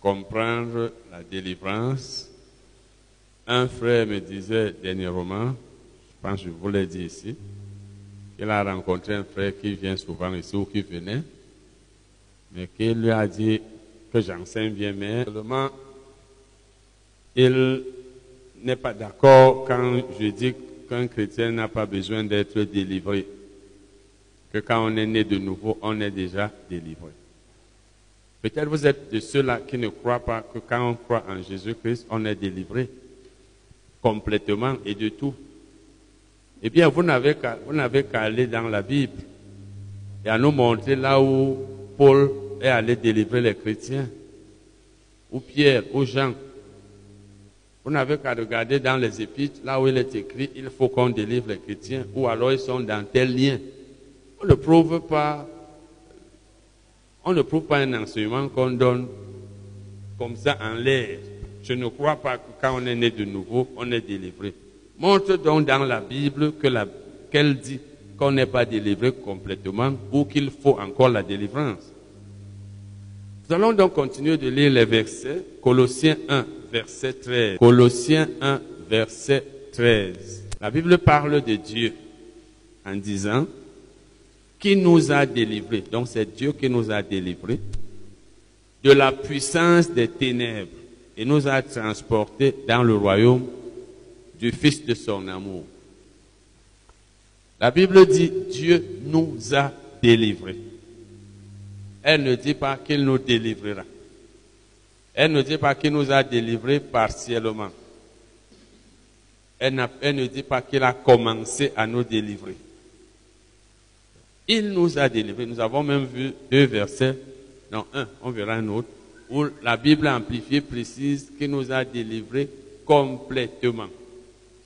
comprendre la délivrance. Un frère me disait dernièrement, je pense que je vous l'ai dit ici, qu'il a rencontré un frère qui vient souvent ici ou qui venait, mais qui lui a dit que j'enseigne bien, mais seulement il n'est pas d'accord quand je dis qu'un chrétien n'a pas besoin d'être délivré, que quand on est né de nouveau, on est déjà délivré. Peut-être vous êtes de ceux-là qui ne croient pas que quand on croit en Jésus-Christ, on est délivré complètement et de tout. Eh bien, vous n'avez qu'à aller dans la Bible et à nous montrer là où Paul est allé délivrer les chrétiens, ou Pierre, ou Jean. Vous n'avez qu'à regarder dans les épîtres, là où il est écrit, il faut qu'on délivre les chrétiens, ou alors ils sont dans tel lien. On ne prouve pas un enseignement qu'on donne comme ça en l'air. Je ne crois pas que quand on est né de nouveau, on est délivré. Montre donc dans la Bible qu'elle dit qu'on n'est pas délivré complètement ou qu'il faut encore la délivrance. Nous allons donc continuer de lire les versets. Colossiens 1, verset 13. Colossiens 1, verset 13. La Bible parle de Dieu en disant qui nous a délivrés. Donc c'est Dieu qui nous a délivrés de la puissance des ténèbres et nous a transportés dans le royaume du Fils de son amour. La Bible dit Dieu nous a délivrés. Elle ne dit pas qu'il nous délivrera. Elle ne dit pas qu'il nous a délivrés partiellement. Elle ne dit pas qu'il a commencé à nous délivrer. Il nous a délivrés. Nous avons même vu deux versets, non un, on verra un autre, où la Bible amplifiée précise qu'il nous a délivrés complètement.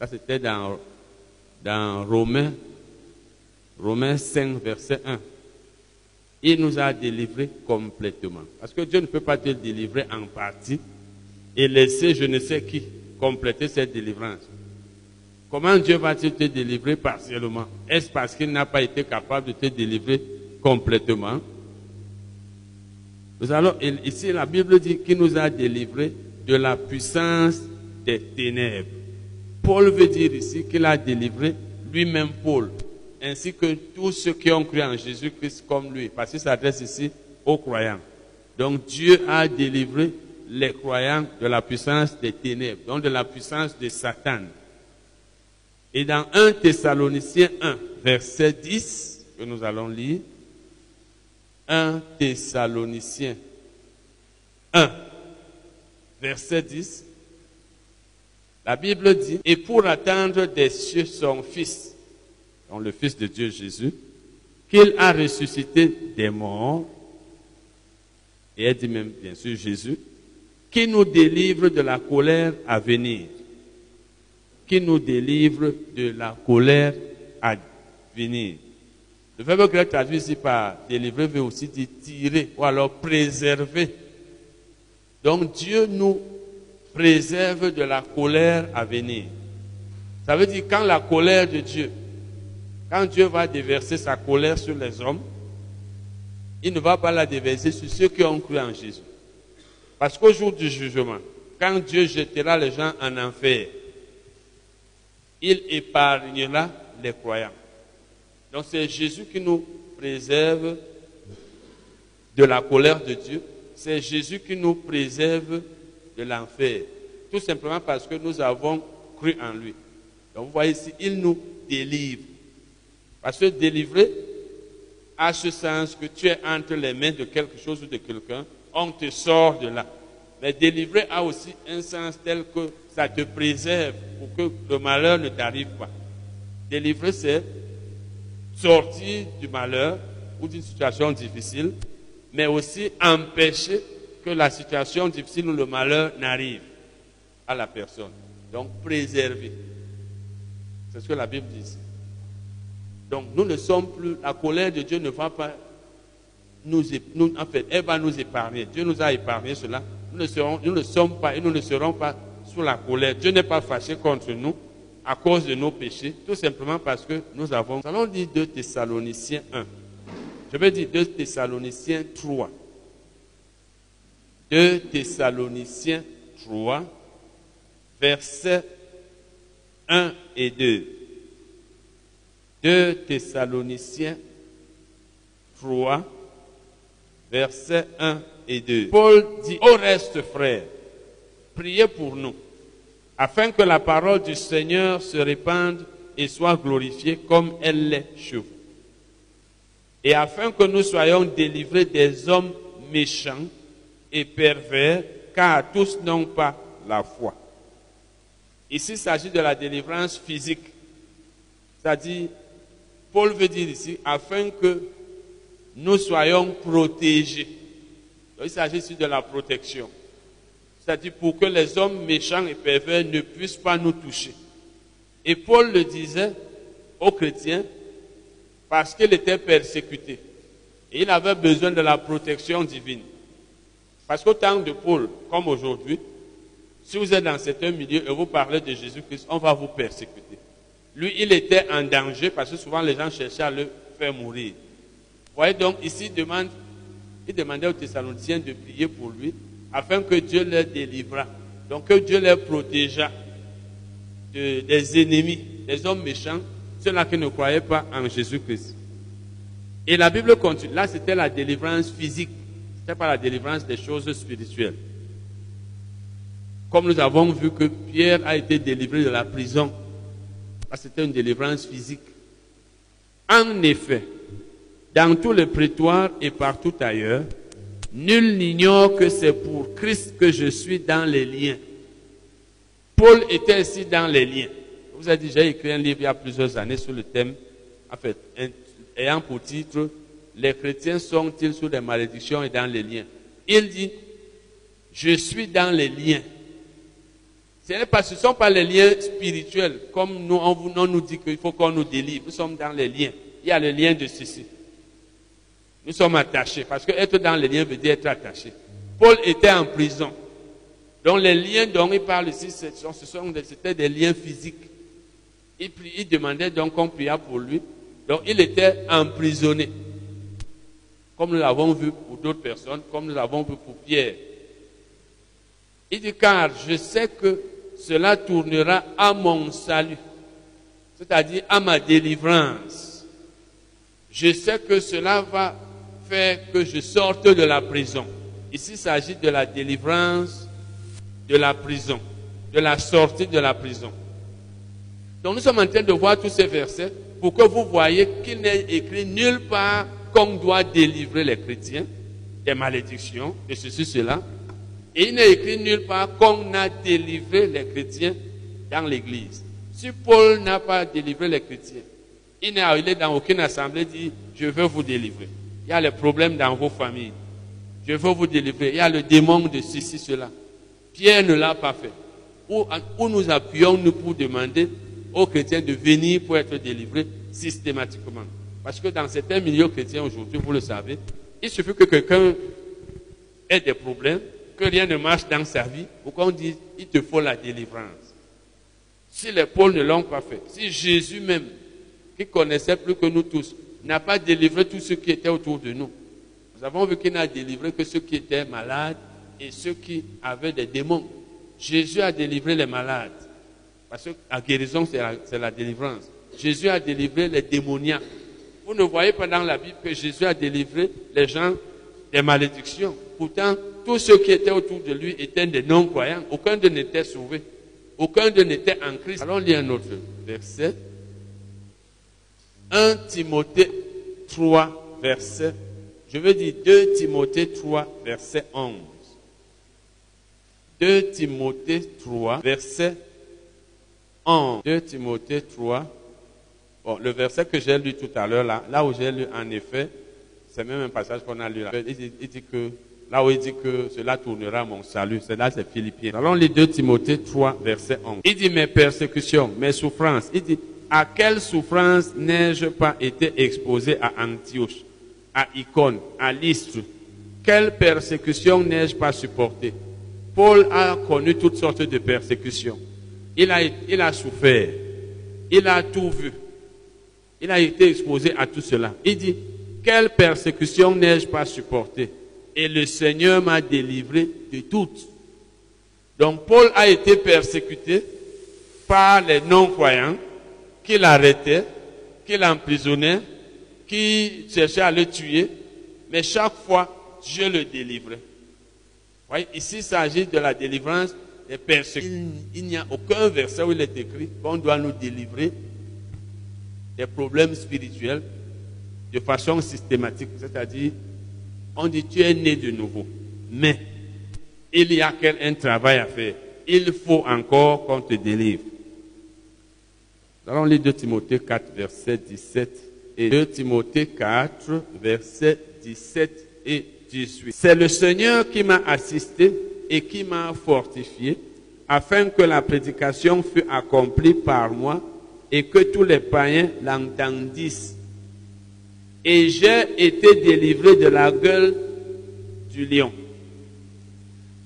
Ça, c'était dans Romains 5, verset 1. Il nous a délivrés complètement. Parce que Dieu ne peut pas te délivrer en partie et laisser je ne sais qui compléter cette délivrance. Comment Dieu va-t-il te délivrer partiellement? Est-ce parce qu'il n'a pas été capable de te délivrer complètement? Ici, la Bible dit qu'il nous a délivrés de la puissance des ténèbres. Paul veut dire ici qu'il a délivré lui-même Paul, ainsi que tous ceux qui ont cru en Jésus-Christ comme lui, parce qu'il s'adresse ici aux croyants. Donc Dieu a délivré les croyants de la puissance des ténèbres, donc de la puissance de Satan. Et dans 1 Thessaloniciens 1, verset 10, que nous allons lire, 1 Thessaloniciens 1, verset 10, la Bible dit, et pour attendre des cieux son Fils, donc le Fils de Dieu Jésus, qu'il a ressuscité des morts, et elle dit même bien sûr Jésus, qui nous délivre de la colère à venir, qui nous délivre de la colère à venir. Le verbe grec traduit ici par délivrer veut aussi dire tirer ou alors préserver. Donc Dieu nous préserve de la colère à venir. Ça veut dire quand la colère de Dieu, quand Dieu va déverser sa colère sur les hommes, il ne va pas la déverser sur ceux qui ont cru en Jésus. Parce qu'au jour du jugement, quand Dieu jettera les gens en enfer, il épargnera les croyants. Donc c'est Jésus qui nous préserve de la colère de Dieu. C'est Jésus qui nous préserve de l'enfer, tout simplement parce que nous avons cru en lui. Donc vous voyez ici, il nous délivre. Parce que délivrer a ce sens que tu es entre les mains de quelque chose ou de quelqu'un, on te sort de là. Mais délivrer a aussi un sens tel que ça te préserve pour que le malheur ne t'arrive pas. Délivrer, c'est sortir du malheur ou d'une situation difficile, mais aussi empêcher que la situation difficile ou le malheur n'arrive à la personne. Donc, préserver. C'est ce que la Bible dit ici. Donc, nous ne sommes plus... La colère de Dieu ne va pas nous... En fait, elle va nous épargner. Dieu nous a épargné cela. Nous ne serons pas sous la colère. Dieu n'est pas fâché contre nous à cause de nos péchés, tout simplement parce que nous avons... Nous allons dire 2 Thessaloniciens 1. Je vais dire 2 Thessaloniciens 3. 2 Thessaloniciens 3, versets 1 et 2. 2 Thessaloniciens 3, versets 1 et 2. Paul dit, au reste, frères, priez pour nous, afin que la parole du Seigneur se répande et soit glorifiée comme elle l'est chez vous. Et afin que nous soyons délivrés des hommes méchants et pervers, car tous n'ont pas la foi. Ici, il s'agit de la délivrance physique. C'est-à-dire, Paul veut dire ici, afin que nous soyons protégés. Donc, il s'agit ici de la protection. C'est-à-dire, pour que les hommes méchants et pervers ne puissent pas nous toucher. Et Paul le disait aux chrétiens, parce qu'il était persécuté. Et il avait besoin de la protection divine. Parce qu'au temps de Paul, comme aujourd'hui, si vous êtes dans certains milieux et vous parlez de Jésus-Christ, on va vous persécuter. Lui, il était en danger parce que souvent les gens cherchaient à le faire mourir. Vous voyez donc, ici, il demandait aux Thessaloniciens de prier pour lui afin que Dieu les délivra. Donc, que Dieu les protégea des ennemis, des hommes méchants, ceux-là qui ne croyaient pas en Jésus-Christ. Et la Bible continue. Là, c'était la délivrance physique. Ce n'était pas la délivrance des choses spirituelles. Comme nous avons vu que Pierre a été délivré de la prison. C'était une délivrance physique. En effet, dans tous les prétoires et partout ailleurs, nul n'ignore que c'est pour Christ que je suis dans les liens. Paul était ici dans les liens. Je vous ai dit, j'ai écrit un livre il y a plusieurs années sur le thème, en fait, ayant pour titre « Les chrétiens sont-ils sous les malédictions et dans les liens ?» Il dit « Je suis dans les liens ». Ce ne sont pas les liens spirituels, comme nous, on nous dit qu'il faut qu'on nous délivre. Nous sommes dans les liens. Il y a le lien de ceci. Nous sommes attachés, parce que être dans les liens veut dire être attaché. Paul était en prison. Donc les liens dont il parle ici, c'était des liens physiques. Il demandait donc qu'on priât pour lui. Donc il était emprisonné. Comme nous l'avons vu pour d'autres personnes, comme nous l'avons vu pour Pierre. Il dit, car je sais que cela tournera à mon salut, c'est-à-dire à ma délivrance. Je sais que cela va faire que je sorte de la prison. Ici, il s'agit de la délivrance de la prison, de la sortie de la prison. Donc, nous sommes en train de voir tous ces versets pour que vous voyez qu'il n'est écrit nulle part qu'on doit délivrer les chrétiens des malédictions, de ceci, cela. Et il n'est écrit nulle part qu'on a délivré les chrétiens dans l'Église. Si Paul n'a pas délivré les chrétiens, il n'est allé dans aucune assemblée dire « Je veux vous délivrer ». Il y a les problèmes dans vos familles. Je veux vous délivrer. Il y a le démon de ceci, cela. Pierre ne l'a pas fait. Où nous appuyons-nous pour demander aux chrétiens de venir pour être délivrés systématiquement? Parce que dans certains milieux chrétiens aujourd'hui, vous le savez, il suffit que quelqu'un ait des problèmes, que rien ne marche dans sa vie, pour qu'on dise, il te faut la délivrance. Si les Paul ne l'ont pas fait, si Jésus même, qui connaissait plus que nous tous, n'a pas délivré tous ceux qui étaient autour de nous, nous avons vu qu'il n'a délivré que ceux qui étaient malades et ceux qui avaient des démons. Jésus a délivré les malades, parce que la guérison, c'est la délivrance. Jésus a délivré les démoniaques. Vous ne voyez pas dans la Bible que Jésus a délivré les gens des malédictions. Pourtant, tous ceux qui étaient autour de lui étaient des non-croyants. Aucun d'eux n'était sauvé. Aucun d'eux n'était en Christ. Allons lire un autre verset. 1 Timothée 3, verset... Je veux dire 2 Timothée 3, verset 11. 2 Timothée 3, verset 11. 2 Timothée 3. Bon, le verset que j'ai lu tout à l'heure, là où j'ai lu en effet... C'est même un passage qu'on a lu là. Il dit que cela tournera mon salut. Cela, c'est Philippiens. Allons lire 2 Timothée 3, verset 11. Il dit, mes persécutions, mes souffrances. Il dit, à quelle souffrance n'ai-je pas été exposé à Antioche, à Icône, à Lystre? Quelle persécution n'ai-je pas supporté? Paul a connu toutes sortes de persécutions. Il a souffert. Il a tout vu. Il a été exposé à tout cela. Il dit, quelle persécution n'ai-je pas supportée? et le Seigneur m'a délivré de toutes. Donc Paul a été persécuté par les non-croyants qui l'arrêtaient, qui l'emprisonnaient, qui cherchaient à le tuer, mais chaque fois, Dieu le délivrait. Voyez, ici, il s'agit de la délivrance des persécutions. Il n'y a aucun verset où il est écrit qu'on doit nous délivrer des problèmes spirituels de façon systématique. C'est-à-dire, on dit tu es né de nouveau, mais il y a un travail à faire. Il faut encore qu'on te délivre. Nous allons lire 2 Timothée 4, verset 17 et 2 Timothée 4, verset 17 et 18. C'est le Seigneur qui m'a assisté et qui m'a fortifié, afin que la prédication fût accomplie par moi et que tous les païens l'entendissent. Et j'ai été délivré de la gueule du lion.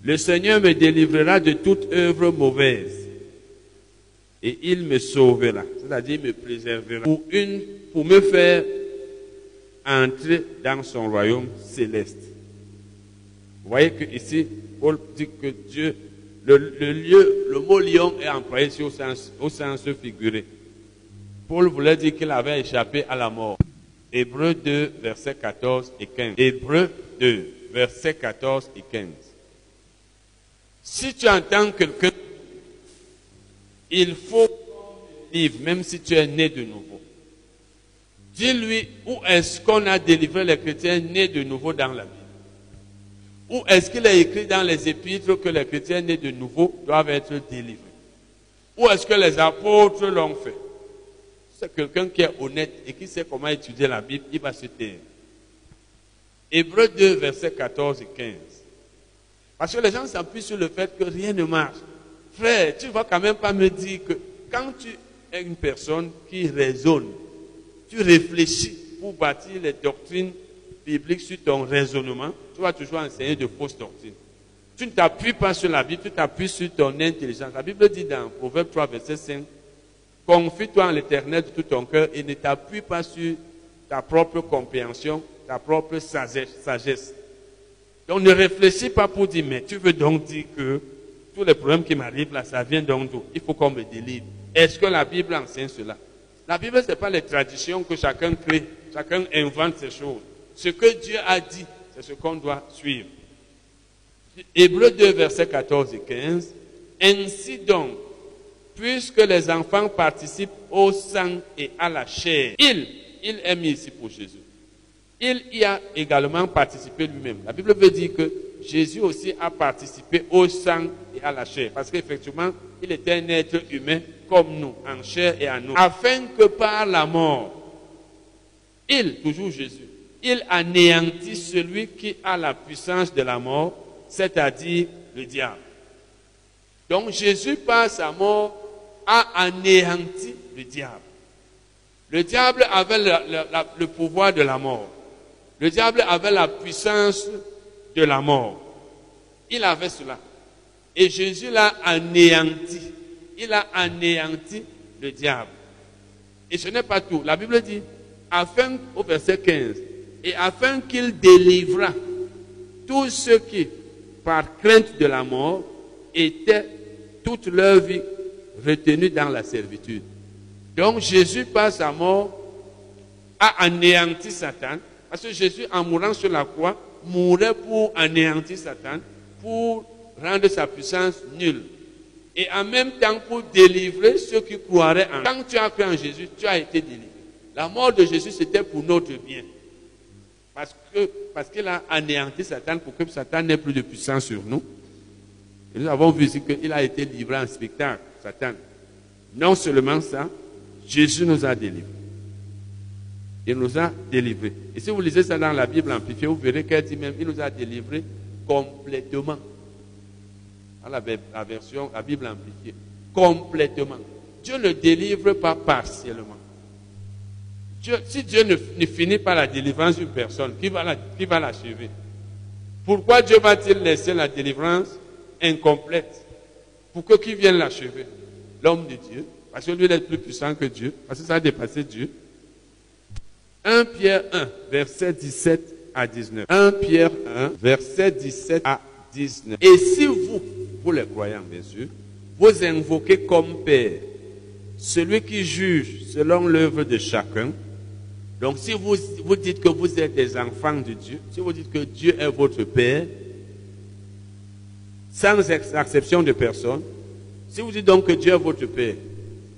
Le Seigneur me délivrera de toute œuvre mauvaise et il me sauvera, c'est-à-dire me préservera pour me faire entrer dans son royaume céleste. Vous voyez que ici, Paul dit que Dieu, le mot lion est employé ici au sens figuré. Paul voulait dire qu'il avait échappé à la mort. Hébreux 2, versets 14 et 15. Hébreux 2, versets 14 et 15. Si tu entends quelqu'un, il faut vivre, même si tu es né de nouveau. Dis-lui, où est-ce qu'on a délivré les chrétiens nés de nouveau dans la Bible? Où est-ce qu'il est écrit dans les épîtres que les chrétiens nés de nouveau doivent être délivrés? Où est-ce que les apôtres l'ont fait? C'est quelqu'un qui est honnête et qui sait comment étudier la Bible, il va se taire. Hébreux 2, versets 14 et 15. Parce que les gens s'appuient sur le fait que rien ne marche. Frère, tu ne vas quand même pas me dire que quand tu es une personne qui raisonne, tu réfléchis pour bâtir les doctrines bibliques sur ton raisonnement, tu vas toujours enseigner de fausses doctrines. Tu ne t'appuies pas sur la Bible, tu t'appuies sur ton intelligence. La Bible dit dans Proverbe 3, verset 5, confie-toi en l'Éternel de tout ton cœur et ne t'appuie pas sur ta propre compréhension, ta propre sagesse. Donc ne réfléchis pas pour dire, mais tu veux donc dire que tous les problèmes qui m'arrivent là, ça vient donc d'où? Il faut qu'on me délivre. Est-ce que la Bible enseigne cela? La Bible, ce n'est pas les traditions que chacun crée, chacun invente ces choses. Ce que Dieu a dit, c'est ce qu'on doit suivre. Hébreux 2, versets 14 et 15. Ainsi donc, puisque les enfants participent au sang et à la chair, il est mis ici pour Jésus. Il y a également participé lui-même. La Bible veut dire que Jésus aussi a participé au sang et à la chair. Parce qu'effectivement, il était un être humain comme nous, en chair et en eau. Afin que par la mort, toujours Jésus, il anéantit celui qui a la puissance de la mort, c'est-à-dire le diable. Donc Jésus, par sa mort, a anéanti le diable. Le diable avait le pouvoir de la mort. Le diable avait la puissance de la mort. Il avait cela. Et Jésus l'a anéanti. Il a anéanti le diable. Et ce n'est pas tout. La Bible dit, au verset 15, et afin qu'il délivra tous ceux qui, par crainte de la mort, étaient toute leur vie retenus dans la servitude. Donc Jésus, par sa mort, a anéanti Satan. Parce que Jésus, en mourant sur la croix, mourait pour anéantir Satan, pour rendre sa puissance nulle. Et en même temps, pour délivrer ceux qui croiraient en lui. Quand tu as cru en Jésus, tu as été délivré. La mort de Jésus, c'était pour notre bien. Parce qu'il a anéanti Satan pour que Satan n'ait plus de puissance sur nous. Et nous avons vu ici qu'il a été livré en spectacle, Satan. Non seulement ça, Jésus nous a délivrés. Il nous a délivrés. Et si vous lisez ça dans la Bible amplifiée, vous verrez qu'elle dit même, il nous a délivrés complètement. Dans la version, la Bible amplifiée. Complètement. Dieu ne délivre pas partiellement. Si Dieu ne finit pas la délivrance d'une personne, qui va l'achever? Pourquoi Dieu va-t-il laisser la délivrance incomplète? Pour que qui vienne l'achever? L'homme de Dieu. Parce que lui, il est plus puissant que Dieu. Parce que ça a dépassé Dieu. 1 Pierre 1, versets 17 à 19. 1 Pierre 1, verset 17 à 19. Et si vous, vous les croyez en mesure, vous invoquez comme Père celui qui juge selon l'œuvre de chacun. Donc si vous dites que vous êtes des enfants de Dieu, si vous dites que Dieu est votre Père, sans exception de personne, si vous dites donc que Dieu est votre Père,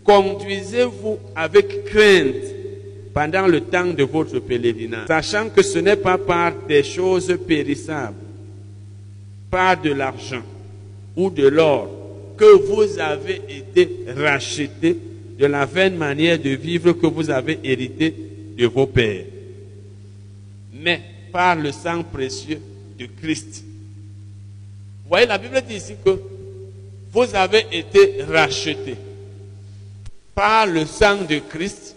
conduisez-vous avec crainte pendant le temps de votre pèlerinage, sachant que ce n'est pas par des choses périssables, par de l'argent ou de l'or, que vous avez été rachetés de la vaine manière de vivre que vous avez héritée de vos pères, mais par le sang précieux de Christ. Vous voyez, la Bible dit ici que vous avez été rachetés par le sang de Christ.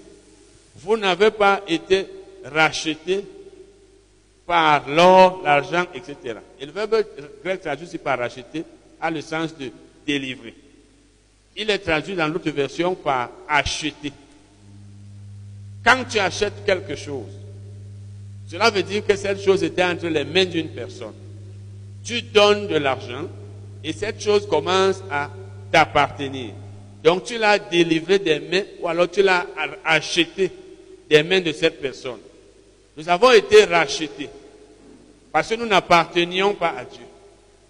Vous n'avez pas été racheté par l'or, l'argent, etc. Et le verbe grec traduit ici par racheter a le sens de délivrer. Il est traduit dans l'autre version par acheter. Quand tu achètes quelque chose, cela veut dire que cette chose était entre les mains d'une personne. Tu donnes de l'argent et cette chose commence à t'appartenir. Donc tu l'as délivrée des mains ou alors tu l'as achetée des mains de cette personne. Nous avons été rachetés parce que nous n'appartenions pas à Dieu.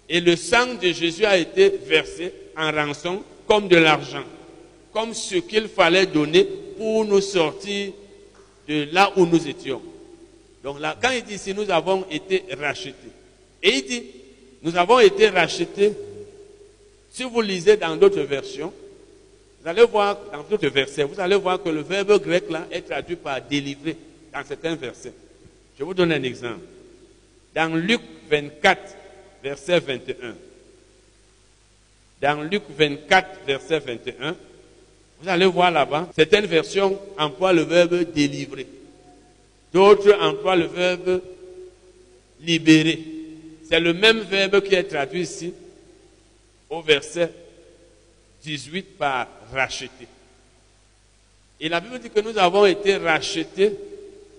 Et le sang de Jésus a été versé en rançon comme de l'argent, comme ce qu'il fallait donner pour nous sortir de là où nous étions. Donc là, quand il dit ici, nous avons été rachetés. Et il dit, nous avons été rachetés. Si vous lisez dans d'autres versions, vous allez voir, dans d'autres versets, vous allez voir que le verbe grec là est traduit par délivrer dans certains versets. Je vous donne un exemple. Dans Luc 24, verset 21. Dans Luc 24, verset 21, vous allez voir là-bas, certaines versions emploient le verbe délivrer. D'autres emploient le verbe libérer. C'est le même verbe qui est traduit ici au verset 18 par racheter. Et la Bible dit que nous avons été rachetés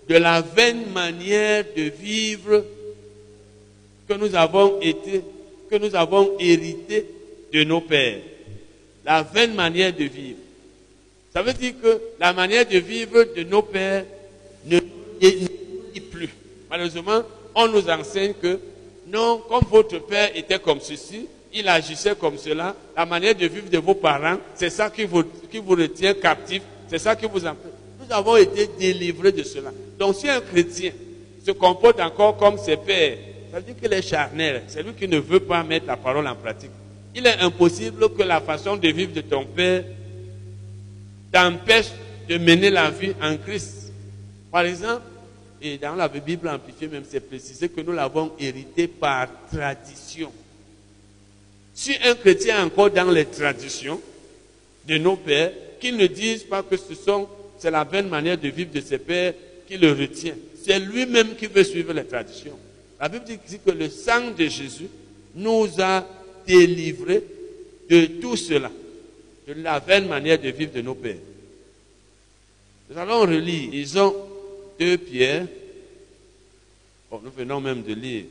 de la vaine manière de vivre que nous avons hérité de nos pères. La vaine manière de vivre. Ça veut dire que la manière de vivre de nos pères ne dit plus. Malheureusement, on nous enseigne que non, comme votre père était comme ceci, il agissait comme cela, la manière de vivre de vos parents, c'est ça qui vous retient captif, c'est ça qui vous empêche. Nous avons été délivrés de cela. Donc si un chrétien se comporte encore comme ses pères, ça veut dire qu'il est charnel, c'est lui qui ne veut pas mettre la parole en pratique. Il est impossible que la façon de vivre de ton père t'empêche de mener la vie en Christ. Par exemple, et dans la Bible amplifiée même, c'est précisé que nous l'avons hérité par tradition. Si un chrétien est encore dans les traditions de nos pères, qu'il ne dise pas que c'est la bonne manière de vivre de ses pères qui le retient. C'est lui-même qui veut suivre les traditions. La Bible dit que le sang de Jésus nous a délivrés de tout cela, de la bonne manière de vivre de nos pères. Nous allons relire, disons 2 Pierre. Bon, nous venons même de lire.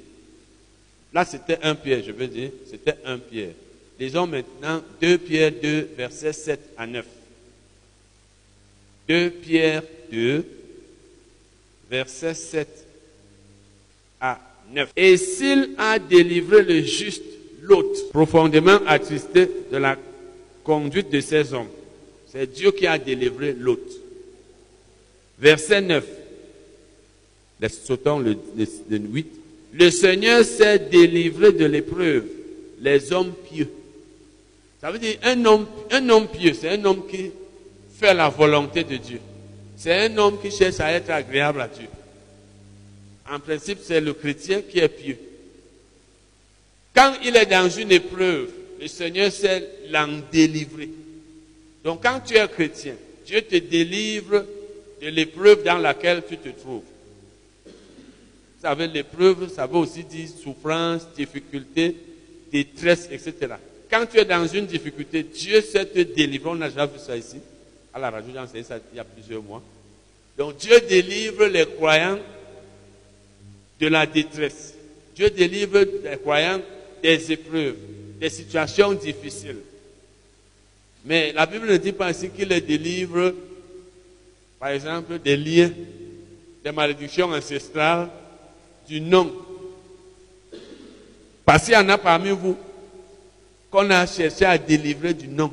Là, c'était 1 Pierre, je veux dire, c'était 1 Pierre. Lisons maintenant 2 Pierre 2, versets 7 à 9. 2 Pierre 2, versets 7 à 9. Et s'il a délivré le juste, l'autre, profondément attristé de la conduite de ces hommes, c'est Dieu qui a délivré l'autre. Verset 9, sautons le 8. Le Seigneur s'est délivré de l'épreuve, les hommes pieux. Ça veut dire un homme pieux, c'est un homme qui fait la volonté de Dieu. C'est un homme qui cherche à être agréable à Dieu. En principe, c'est le chrétien qui est pieux. Quand il est dans une épreuve, le Seigneur sait l'en délivrer. Donc quand tu es chrétien, Dieu te délivre de l'épreuve dans laquelle tu te trouves. Vous savez, l'épreuve, ça veut aussi dire souffrance, difficulté, détresse, etc. Quand tu es dans une difficulté, Dieu sait te délivrer. On a déjà vu ça ici. À la radio, j'ai enseigné ça il y a plusieurs mois. Donc Dieu délivre les croyants de la détresse. Dieu délivre les croyants des épreuves, des situations difficiles. Mais la Bible ne dit pas ainsi qu'il les délivre, par exemple, des liens, des malédictions ancestrales, du nom. Parce qu'il y en a parmi vous qu'on a cherché à délivrer du nom.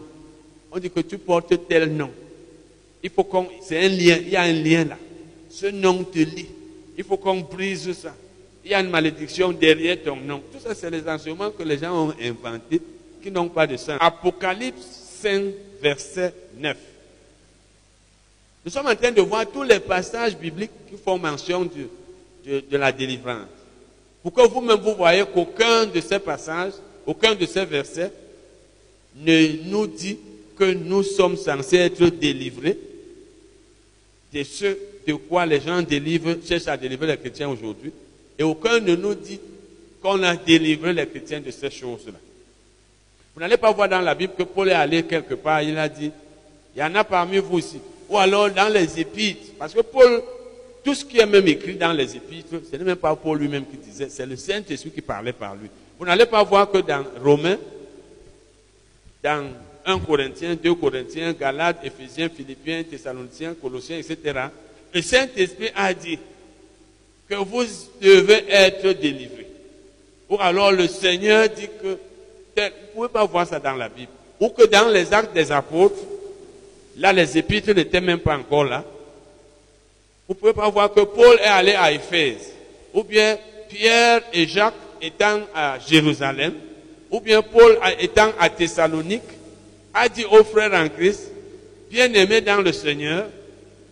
On dit que tu portes tel nom. Il faut qu'on... C'est un lien, il y a un lien là. Ce nom te lie. Il faut qu'on brise ça. Il y a une malédiction derrière ton nom. Tout ça, c'est les enseignements que les gens ont inventés, qui n'ont pas de sens. Apocalypse 5, verset 9. Nous sommes en train de voir tous les passages bibliques qui font mention de la délivrance. Pour que vous-même vous voyez qu'aucun de ces passages, aucun de ces versets ne nous dit que nous sommes censés être délivrés de ce de quoi les gens cherchent à délivrer les chrétiens aujourd'hui. Et aucun ne nous dit qu'on a délivré les chrétiens de ces choses-là. Vous n'allez pas voir dans la Bible que Paul est allé quelque part, il a dit, il y en a parmi vous aussi. Ou alors dans les épîtres. Parce que Paul, tout ce qui est même écrit dans les épîtres, ce n'est même pas Paul lui-même qui disait, c'est le Saint-Esprit qui parlait par lui. Vous n'allez pas voir que dans Romains, dans 1 Corinthiens, 2 Corinthiens, Galates, Éphésiens, Philippiens, Thessaloniciens, Colossiens, etc. Le Saint-Esprit a dit que vous devez être délivrés. Ou alors le Seigneur dit que... Vous ne pouvez pas voir ça dans la Bible. Ou que dans les actes des apôtres, là les épîtres n'étaient même pas encore là. Vous ne pouvez pas voir que Paul est allé à Éphèse. Ou bien Pierre et Jacques étant à Jérusalem. Ou bien Paul étant à Thessalonique, a dit aux frères en Christ, bien-aimés dans le Seigneur,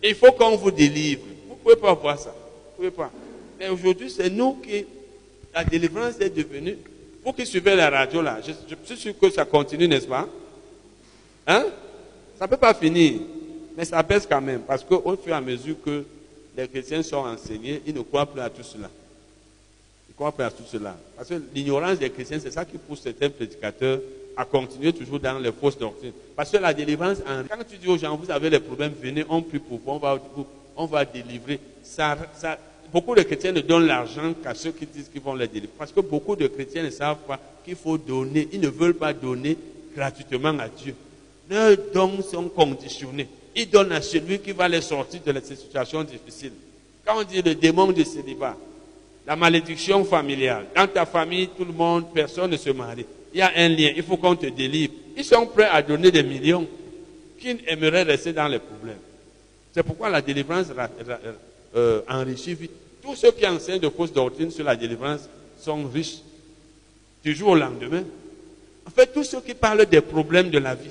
il faut qu'on vous délivre. Vous ne pouvez pas voir ça. Vous ne pouvez pas. Mais aujourd'hui, c'est nous qui... La délivrance est devenue... Vous qui suivez la radio là, je suis sûr que ça continue, n'est-ce pas? Hein? Ça ne peut pas finir. Mais ça baisse quand même. Parce qu'au fur et à mesure que les chrétiens sont enseignés, ils ne croient plus à tout cela. Ils ne croient plus à tout cela. Parce que l'ignorance des chrétiens, c'est ça qui pousse certains prédicateurs à continuer toujours dans les fausses doctrines. Parce que la délivrance, quand tu dis aux gens, vous avez les problèmes, venez, on prie pour vous, on va délivrer. Beaucoup de chrétiens ne donnent l'argent qu'à ceux qui disent qu'ils vont les délivrer. Parce que beaucoup de chrétiens ne savent pas qu'il faut donner. Ils ne veulent pas donner gratuitement à Dieu. Leurs dons sont conditionnés. Ils donnent à celui qui va les sortir de ces situations difficiles. Quand on dit le démon du célibat, la malédiction familiale, dans ta famille, tout le monde, personne ne se marie. Il y a un lien, il faut qu'on te délivre. Ils sont prêts à donner des millions qui aimeraient rester dans les problèmes. C'est pourquoi la délivrance enrichit vite. Tous ceux qui enseignent de fausses doctrines sur la délivrance sont riches du jour au lendemain. En fait, tous ceux qui parlent des problèmes de la vie,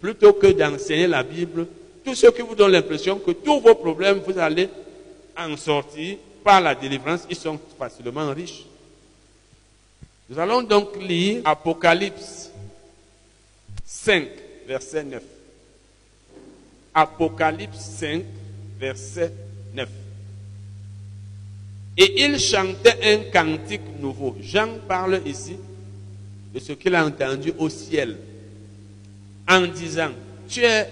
plutôt que d'enseigner la Bible, tous ceux qui vous donnent l'impression que tous vos problèmes, vous allez en sortir par la délivrance, ils sont facilement riches. Nous allons donc lire Apocalypse 5, verset 9. Apocalypse 5, verset 9. Et il chantait un cantique nouveau. Jean parle ici de ce qu'il a entendu au ciel en disant, tu es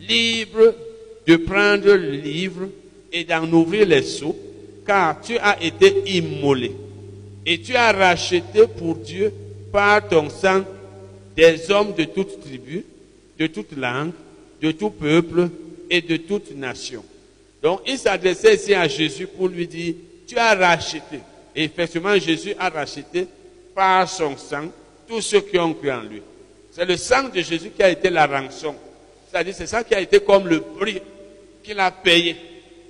libre de prendre le livre et d'en ouvrir les seaux, car tu as été immolé. Et tu as racheté pour Dieu par ton sang des hommes de toute tribu, de toute langue, de tout peuple et de toute nation. Donc il s'adressait ici à Jésus pour lui dire, tu as racheté. Et effectivement, Jésus a racheté par son sang tous ceux qui ont cru en lui. C'est le sang de Jésus qui a été la rançon. C'est-à-dire c'est ça qui a été comme le prix qu'il a payé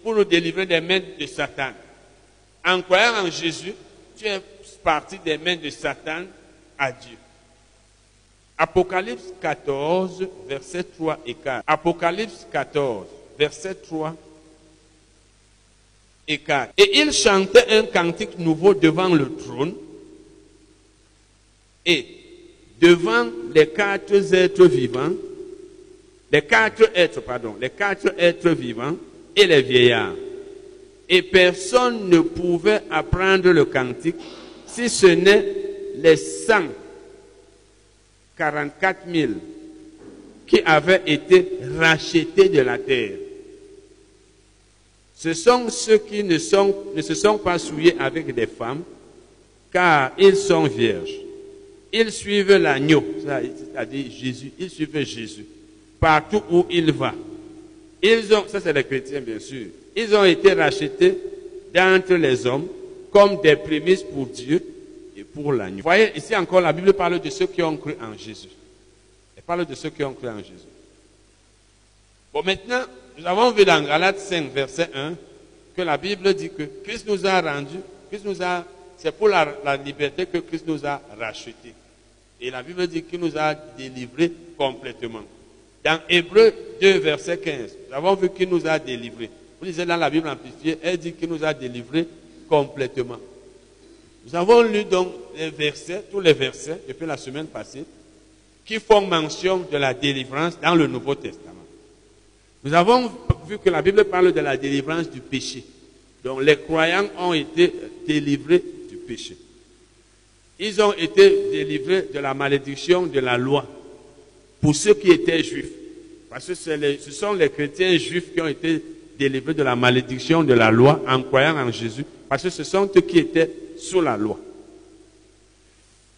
pour nous délivrer des mains de Satan. En croyant en Jésus, tu es parti des mains de Satan à Dieu. Apocalypse 14, versets 3 et 4. Apocalypse 14, versets 3 et 4. Et il chantait un cantique nouveau devant le trône et devant les quatre êtres vivants, les quatre êtres vivants et les vieillards. Et personne ne pouvait apprendre le cantique, si ce n'est les 144 000 qui avaient été rachetés de la terre. Ce sont ceux qui ne se sont pas souillés avec des femmes, car ils sont vierges. Ils suivent l'agneau, c'est-à-dire Jésus, ils suivent Jésus, partout où il va. Ça c'est les chrétiens bien sûr, ils ont été rachetés d'entre les hommes comme des prémices pour Dieu et pour l'agneau. Vous voyez, ici encore, la Bible parle de ceux qui ont cru en Jésus. Elle parle de ceux qui ont cru en Jésus. Bon, maintenant, nous avons vu dans Galates 5, verset 1, que la Bible dit que Christ nous a rendus, c'est pour la liberté que Christ nous a rachetés. Et la Bible dit qu'il nous a délivrés complètement. Dans Hébreux 2, verset 15, nous avons vu qu'il nous a délivrés. Vous lisez dans la Bible amplifiée, elle dit qu'il nous a délivrés complètement. Nous avons lu donc les versets, tous les versets depuis la semaine passée, qui font mention de la délivrance dans le Nouveau Testament. Nous avons vu que la Bible parle de la délivrance du péché. Donc les croyants ont été délivrés du péché. Ils ont été délivrés de la malédiction de la loi pour ceux qui étaient juifs. Parce que ce sont les chrétiens juifs qui ont été délivrés de la malédiction de la loi en croyant en Jésus. Parce que ce sont eux qui étaient sous la loi.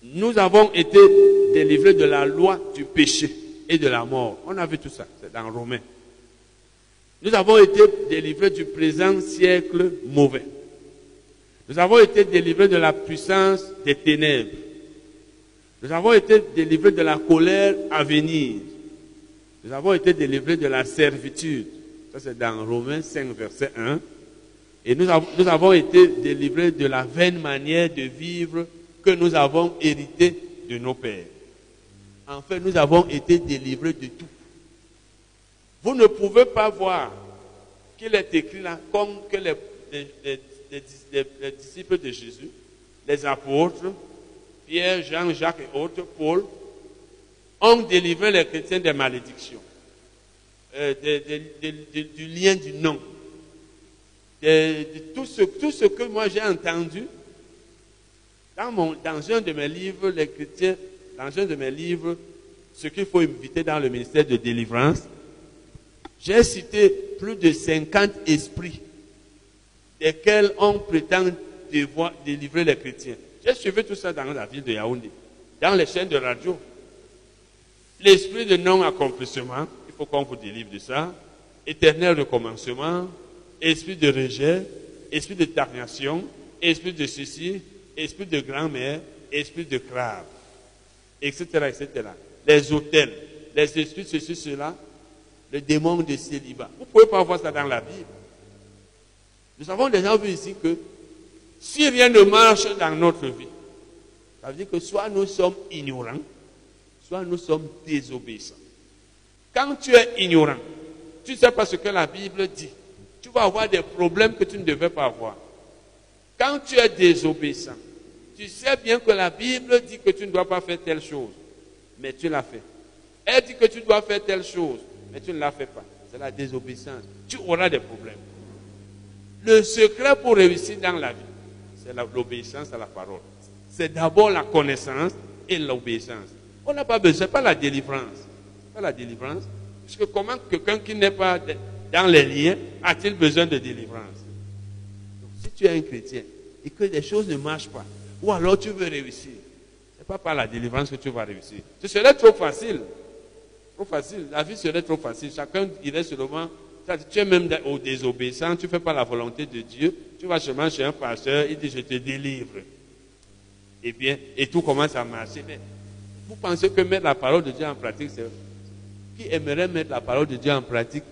Nous avons été délivrés de la loi du péché et de la mort. On a vu tout ça, c'est dans Romains. Nous avons été délivrés du présent siècle mauvais. Nous avons été délivrés de la puissance des ténèbres. Nous avons été délivrés de la colère à venir. Nous avons été délivrés de la servitude. Ça, c'est dans Romains 5, verset 1. Et nous avons été délivrés de la vaine manière de vivre que nous avons héritée de nos pères. En fait, nous avons été délivrés de tout. Vous ne pouvez pas voir qu'il est écrit là comme que les disciples de Jésus, les apôtres, Pierre, Jean, Jacques et autres, Paul, ont délivré les chrétiens des malédictions, du lien du nom, de tout ce que moi j'ai entendu. Dans un de mes livres, les chrétiens, dans un de mes livres, ce qu'il faut éviter dans le ministère de délivrance, j'ai cité plus de 50 esprits desquels on prétend devoir délivrer les chrétiens. J'ai suivi tout ça dans la ville de Yaoundé, dans les chaînes de radio. L'esprit de non-accomplissement, il faut qu'on vous délivre de ça. Éternel recommencement, esprit de rejet, esprit de stagnation, esprit de ceci, esprit de grand-mère, esprit de crabe, etc., etc. Les hôtels, les esprits, ceci, cela. Le démon de célibat. Vous ne pouvez pas voir ça dans la Bible. Nous avons déjà vu ici que si rien ne marche dans notre vie, ça veut dire que soit nous sommes ignorants, soit nous sommes désobéissants. Quand tu es ignorant, tu ne sais pas ce que la Bible dit. Tu vas avoir des problèmes que tu ne devais pas avoir. Quand tu es désobéissant, tu sais bien que la Bible dit que tu ne dois pas faire telle chose, mais tu l'as fait. Elle dit que tu dois faire telle chose, mais tu ne la fais pas. C'est la désobéissance. Tu auras des problèmes. Le secret pour réussir dans la vie, c'est l'obéissance à la parole. C'est d'abord la connaissance et l'obéissance. On n'a pas besoin, c'est pas la délivrance. C'est pas la délivrance. Puisque comment quelqu'un qui n'est pas dans les liens a-t-il besoin de délivrance? Donc, si tu es un chrétien et que des choses ne marchent pas, ou alors tu veux réussir, ce n'est pas par la délivrance que tu vas réussir. Ce serait trop facile. Facile, la vie serait trop facile. Chacun irait seulement. Tu es même au désobéissant, tu ne fais pas la volonté de Dieu, tu vas seulement chez un pasteur, il dit je te délivre. Et bien, et tout commence à marcher. Mais vous pensez que mettre la parole de Dieu en pratique, c'est qui aimerait mettre la parole de Dieu en pratique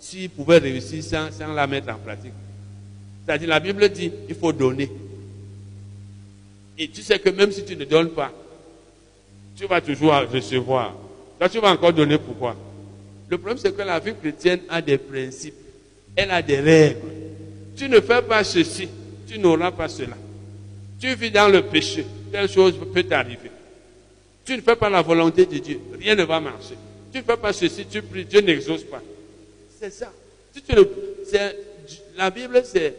s'il pouvait réussir sans la mettre en pratique? C'est-à-dire, la Bible dit il faut donner. Et tu sais que même si tu ne donnes pas, tu vas toujours recevoir. Toi, tu vas encore donner pourquoi? Le problème, c'est que la vie chrétienne a des principes. Elle a des règles. Tu ne fais pas ceci, tu n'auras pas cela. Tu vis dans le péché, telle chose peut t'arriver. Tu ne fais pas la volonté de Dieu, rien ne va marcher. Tu ne fais pas ceci, tu pries, Dieu n'exauce pas. C'est ça. La Bible, c'est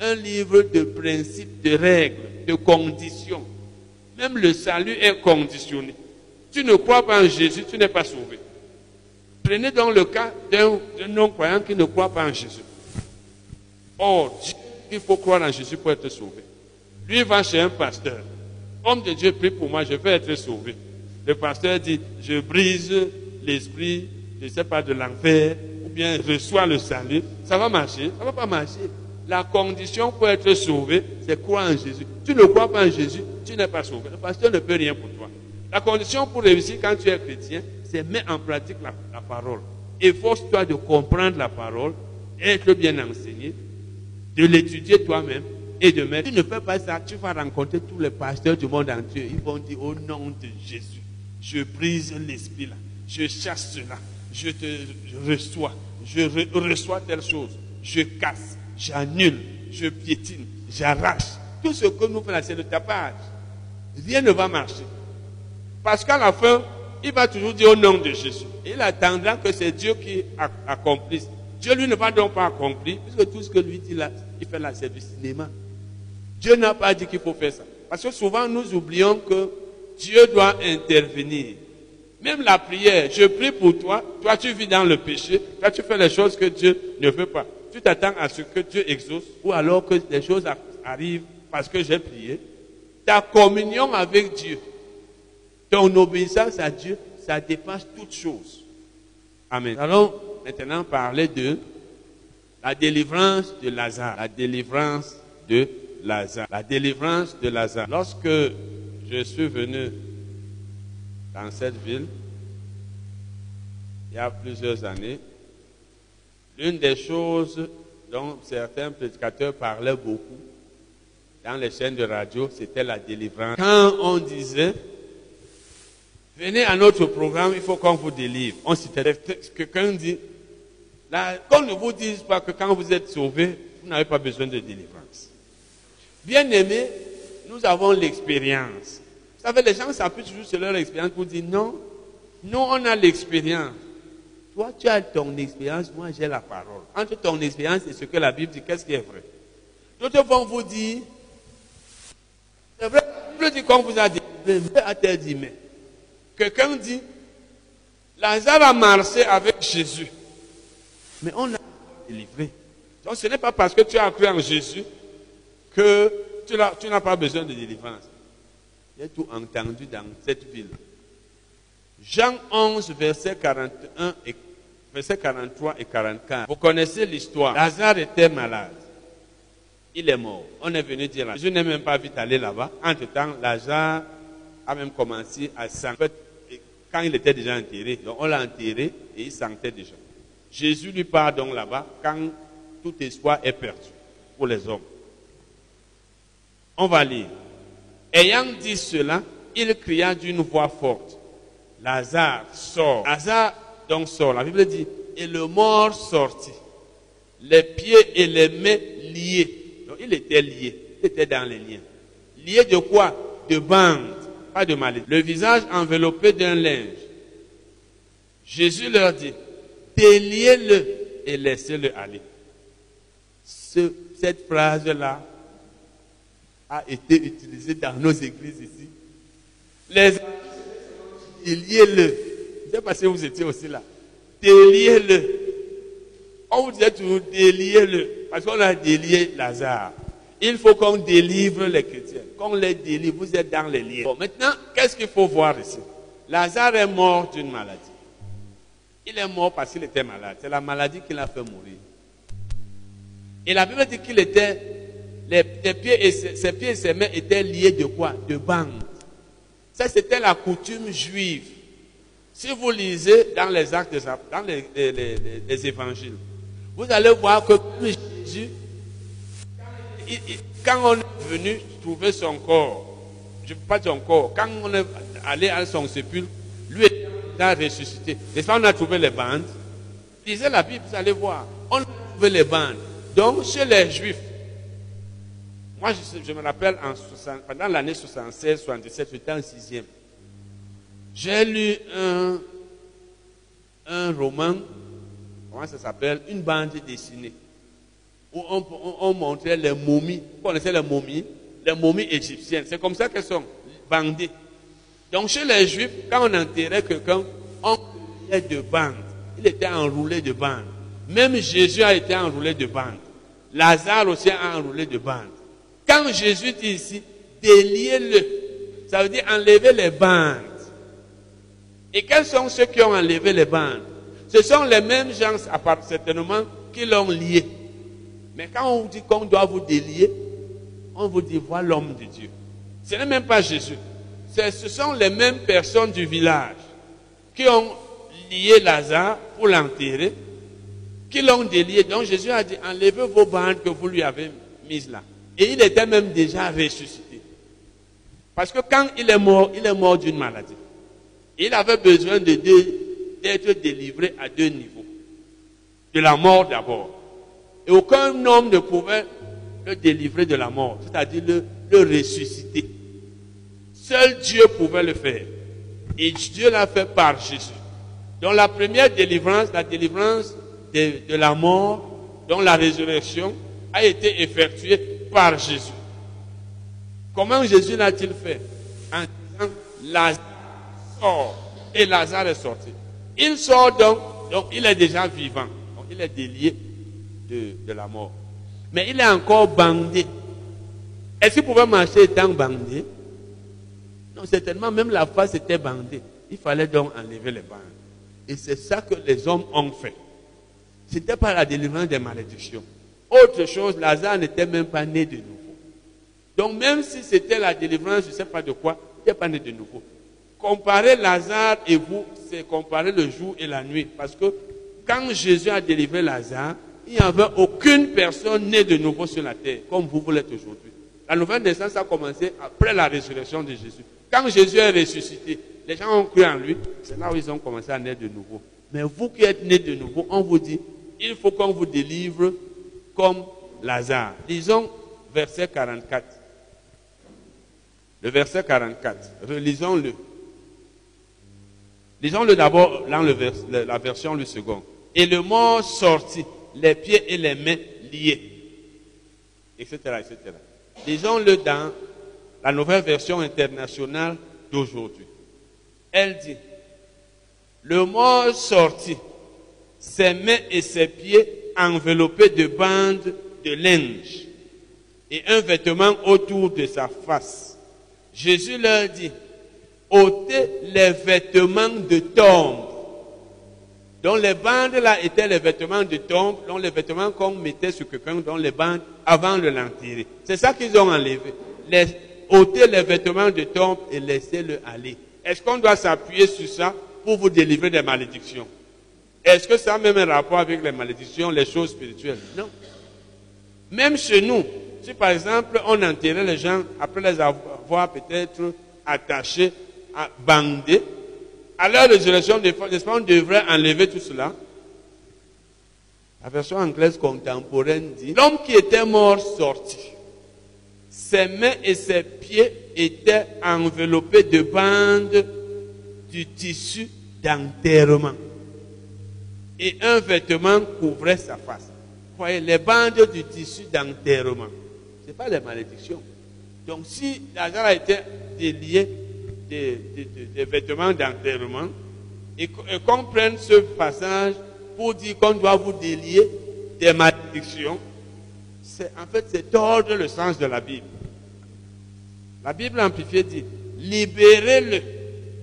un livre de principes, de règles, de conditions. Même le salut est conditionné. Tu ne crois pas en Jésus, tu n'es pas sauvé. Prenez donc le cas d'un non-croyant qui ne croit pas en Jésus. Or, Dieu, il faut croire en Jésus pour être sauvé. Lui va chez un pasteur. Homme de Dieu, prie pour moi, je vais être sauvé. Le pasteur dit, je brise l'esprit, je ne sais pas, de l'enfer, ou bien reçois le salut. Ça va marcher? Ça ne va pas marcher. La condition pour être sauvé, c'est croire en Jésus. Tu ne crois pas en Jésus, tu n'es pas sauvé. Le pasteur ne peut rien pour toi. La condition pour réussir quand tu es chrétien, c'est mettre en pratique la parole. Efforce-toi de comprendre la parole, être bien enseigné, de l'étudier toi-même et de mettre. Tu ne fais pas ça, tu vas rencontrer tous les pasteurs du monde entier. Ils vont dire, au nom de Jésus, je brise l'esprit là, je chasse cela, je reçois telle chose, je casse, j'annule, je piétine, j'arrache. Tout ce que nous faisons là, c'est le tapage. Rien ne va marcher. Parce qu'à la fin, il va toujours dire au nom de Jésus. Il attendra que c'est Dieu qui accomplisse. Dieu lui ne va donc pas accomplir, puisque tout ce que lui dit là, il fait là, c'est du cinéma. Dieu n'a pas dit qu'il faut faire ça. Parce que souvent, nous oublions que Dieu doit intervenir. Même la prière, je prie pour toi, toi tu vis dans le péché, toi tu fais les choses que Dieu ne veut pas. Tu t'attends à ce que Dieu exauce, ou alors que les choses arrivent parce que j'ai prié. Ta communion avec Dieu, ton obéissance à Dieu, ça dépasse toutes choses. Amen. Allons maintenant parler de la délivrance de Lazare. La délivrance de Lazare. La délivrance de Lazare. Lorsque je suis venu dans cette ville, il y a plusieurs années, l'une des choses dont certains prédicateurs parlaient beaucoup dans les chaînes de radio, c'était la délivrance. Quand on disait, venez à notre programme, il faut qu'on vous délivre. On s'intéresse que quand on dit, qu'on ne vous dise pas que quand vous êtes sauvés, vous n'avez pas besoin de délivrance. Bien-aimés, nous avons l'expérience. Vous savez, les gens s'appuient toujours sur leur expérience pour dire non, nous on a l'expérience. Toi, tu as ton expérience, moi j'ai la parole. Entre ton expérience et ce que la Bible dit, qu'est-ce qui est vrai? D'autres vont vous dire, c'est vrai, la Bible dit qu'on vous a délivré, mais à tel dit, mais. Quelqu'un dit, Lazare a marché avec Jésus. Mais on l'a délivré. Donc ce n'est pas parce que tu as cru en Jésus que tu n'as pas besoin de délivrance. J'ai tout entendu dans cette ville. Jean 11, verset 41 et verset 43 et 44. Vous connaissez l'histoire. Lazare était malade. Il est mort. On est venu dire là. Jésus n'ai même pas vite aller là-bas. Entre-temps, Lazare a même commencé à sentir quand il était déjà enterré. Donc on l'a enterré et il sentait déjà. Jésus lui part donc là-bas quand tout espoir est perdu pour les hommes. On va lire. Ayant dit cela, il cria d'une voix forte. Lazare sort. Lazare donc sort. La Bible dit, et le mort sortit. Les pieds et les mains liés. Donc il était lié. Il était dans les liens. Lié de quoi? De bandes. Pas de maladie. Le visage enveloppé d'un linge. Jésus leur dit, déliez-le et laissez-le aller. Cette phrase-là a été utilisée dans nos églises ici. Déliez-le. Je ne sais pas si vous étiez aussi là. Déliez-le. On vous disait toujours, déliez-le. Parce qu'on a délié Lazare. Il faut qu'on délivre les chrétiens. Qu'on les délivre. Vous êtes dans les liens. Bon, maintenant, qu'est-ce qu'il faut voir ici? Lazare est mort d'une maladie. Il est mort parce qu'il était malade. C'est la maladie qui l'a fait mourir. Et la Bible dit qu'il était... ses pieds et ses mains étaient liés de quoi? De bandes. Ça, c'était la coutume juive. Si vous lisez dans les actes, dans les évangiles, vous allez voir que Jésus... Quand on est venu trouver son corps, je ne peux pas son corps, quand on est allé à son sépulcre, lui a ressuscité. Et ça, on a trouvé les bandes. Lisez la Bible, vous allez voir. On a trouvé les bandes. Donc, chez les Juifs, moi je me rappelle pendant l'année 76, 77, j'étais en 6e. J'ai lu un roman, comment ça s'appelle? Une bande dessinée. Où on montrait les momies. Vous connaissez les momies égyptiennes. C'est comme ça qu'elles sont bandées. Donc chez les Juifs, quand on enterrait quelqu'un, on enroulait de bandes. Il était enroulé de bandes. Même Jésus a été enroulé de bandes. Lazare aussi a enroulé de bandes. Quand Jésus dit ici, déliez-le, ça veut dire enlever les bandes. Et quels sont ceux qui ont enlevé les bandes? Ce sont les mêmes gens, à part certainement, qui l'ont lié. Mais quand on vous dit qu'on doit vous délier, on vous dit, voilà l'homme de Dieu. Ce n'est même pas Jésus. Ce sont les mêmes personnes du village qui ont lié Lazare pour l'enterrer, qui l'ont délié. Donc Jésus a dit, enlevez vos bandes que vous lui avez mises là. Et il était même déjà ressuscité. Parce que quand il est mort d'une maladie. Il avait besoin d'être délivré à deux niveaux. De la mort d'abord. Et aucun homme ne pouvait le délivrer de la mort, c'est-à-dire le ressusciter. Seul Dieu pouvait le faire. Et Dieu l'a fait par Jésus. Donc la première délivrance, la délivrance de la mort, dont la résurrection, a été effectuée par Jésus. Comment Jésus l'a-t-il fait? En disant, Lazare sort. Et Lazare est sorti. Il sort donc il est déjà vivant. Donc il est délié de la mort. Mais il est encore bandé. Est-ce qu'il pouvait marcher étant bandé? Non, certainement, même la face était bandée. Il fallait donc enlever les bandes. Et c'est ça que les hommes ont fait. C'était pas la délivrance des malédictions. Autre chose, Lazare n'était même pas né de nouveau. Donc même si c'était la délivrance, je ne sais pas de quoi, il n'était pas né de nouveau. Comparer Lazare et vous, c'est comparer le jour et la nuit. Parce que quand Jésus a délivré Lazare, il n'y avait aucune personne née de nouveau sur la terre, comme vous l'êtes aujourd'hui. La nouvelle naissance a commencé après la résurrection de Jésus. Quand Jésus est ressuscité, les gens ont cru en lui, c'est là où ils ont commencé à naître de nouveau. Mais vous qui êtes nés de nouveau, on vous dit, il faut qu'on vous délivre comme Lazare. Lisons verset 44. Le verset 44, relisons-le. Lisons-le d'abord dans la version du second. Et le mort sortit, les pieds et les mains liés, etc., etc. Lisons-le dans la nouvelle version internationale d'aujourd'hui. Elle dit, le mort sortit, ses mains et ses pieds enveloppés de bandes de linge et un vêtement autour de sa face. Jésus leur dit, ôtez les vêtements de tombe. Donc les bandes là étaient les vêtements de tombe, donc les vêtements qu'on mettait sur quelqu'un, donc les bandes avant de l'enterrer. C'est ça qu'ils ont enlevé. Ôtez les vêtements de tombe et laissez-le aller. Est-ce qu'on doit s'appuyer sur ça pour vous délivrer des malédictions? Est-ce que ça a même un rapport avec les malédictions, les choses spirituelles? Non. Même chez nous, si par exemple on enterrait les gens après les avoir peut-être attachés, bandés, à la résurrection, n'est-ce pas, on devrait enlever tout cela? La version anglaise contemporaine dit, l'homme qui était mort sortit. Ses mains et ses pieds étaient enveloppés de bandes du tissu d'enterrement. Et un vêtement couvrait sa face. Vous voyez, les bandes du tissu d'enterrement. Ce n'est pas les malédictions. Donc si Lazare a été délié des vêtements d'enterrement, et qu'on prenne ce passage pour dire qu'on doit vous délier des malédictions, en fait, c'est tordre le sens de la Bible. La Bible amplifiée dit, libérez-le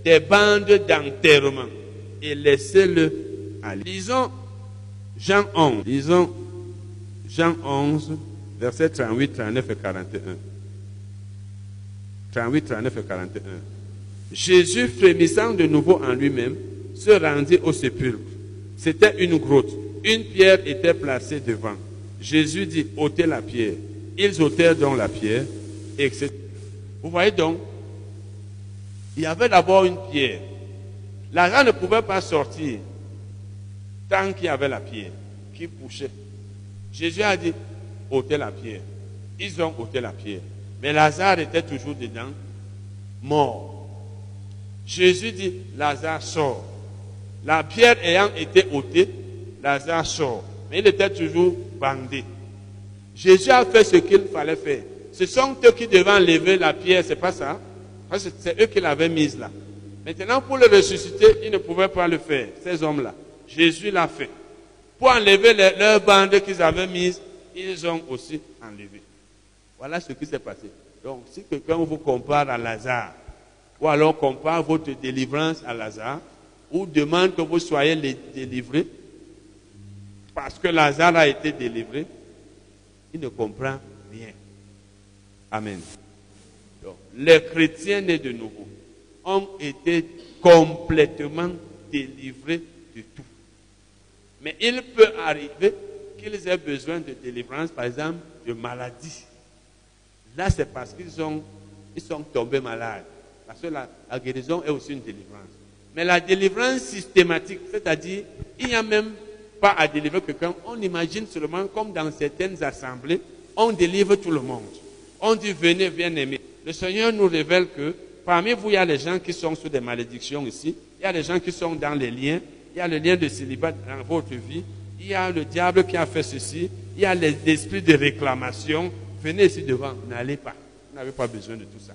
des bandes d'enterrement et laissez-le aller. Lisons Jean 11, versets 38, 39 et 41. 38, 39 et 41. Jésus, frémissant de nouveau en lui-même, se rendit au sépulcre. C'était une grotte. Une pierre était placée devant. Jésus dit, ôtez la pierre. Ils ôtèrent donc la pierre, etc. Vous voyez donc, il y avait d'abord une pierre. Lazare ne pouvait pas sortir tant qu'il y avait la pierre qui poussait. Jésus a dit, ôtez la pierre. Ils ont ôté la pierre. Mais Lazare était toujours dedans, mort. Jésus dit, Lazare sort. La pierre ayant été ôtée, Lazare sort. Mais il était toujours bandé. Jésus a fait ce qu'il fallait faire. Ce sont eux qui devaient enlever la pierre, c'est pas ça. Parce que c'est eux qui l'avaient mise là. Maintenant, pour le ressusciter, ils ne pouvaient pas le faire, ces hommes-là. Jésus l'a fait. Pour enlever leurs bandes qu'ils avaient mises, ils ont aussi enlevé. Voilà ce qui s'est passé. Donc, si quelqu'un vous compare à Lazare, ou alors compare votre délivrance à Lazare, ou demande que vous soyez délivrés, parce que Lazare a été délivré, il ne comprend rien. Amen. Donc, les chrétiens nés de nouveau ont été complètement délivrés de tout. Mais il peut arriver qu'ils aient besoin de délivrance, par exemple, de maladie. Là, c'est parce qu'ils sont tombés malades. Parce que la guérison est aussi une délivrance. Mais la délivrance systématique, c'est-à-dire, il n'y a même pas à délivrer quelqu'un. On imagine seulement comme dans certaines assemblées, on délivre tout le monde. On dit, venez, bien-aimés. Le Seigneur nous révèle que parmi vous, il y a des gens qui sont sous des malédictions ici. Il y a des gens qui sont dans les liens. Il y a le lien de célibat dans votre vie. Il y a le diable qui a fait ceci. Il y a l'esprit de réclamation. Venez ici devant, n'allez pas. Vous n'avez pas besoin de tout ça.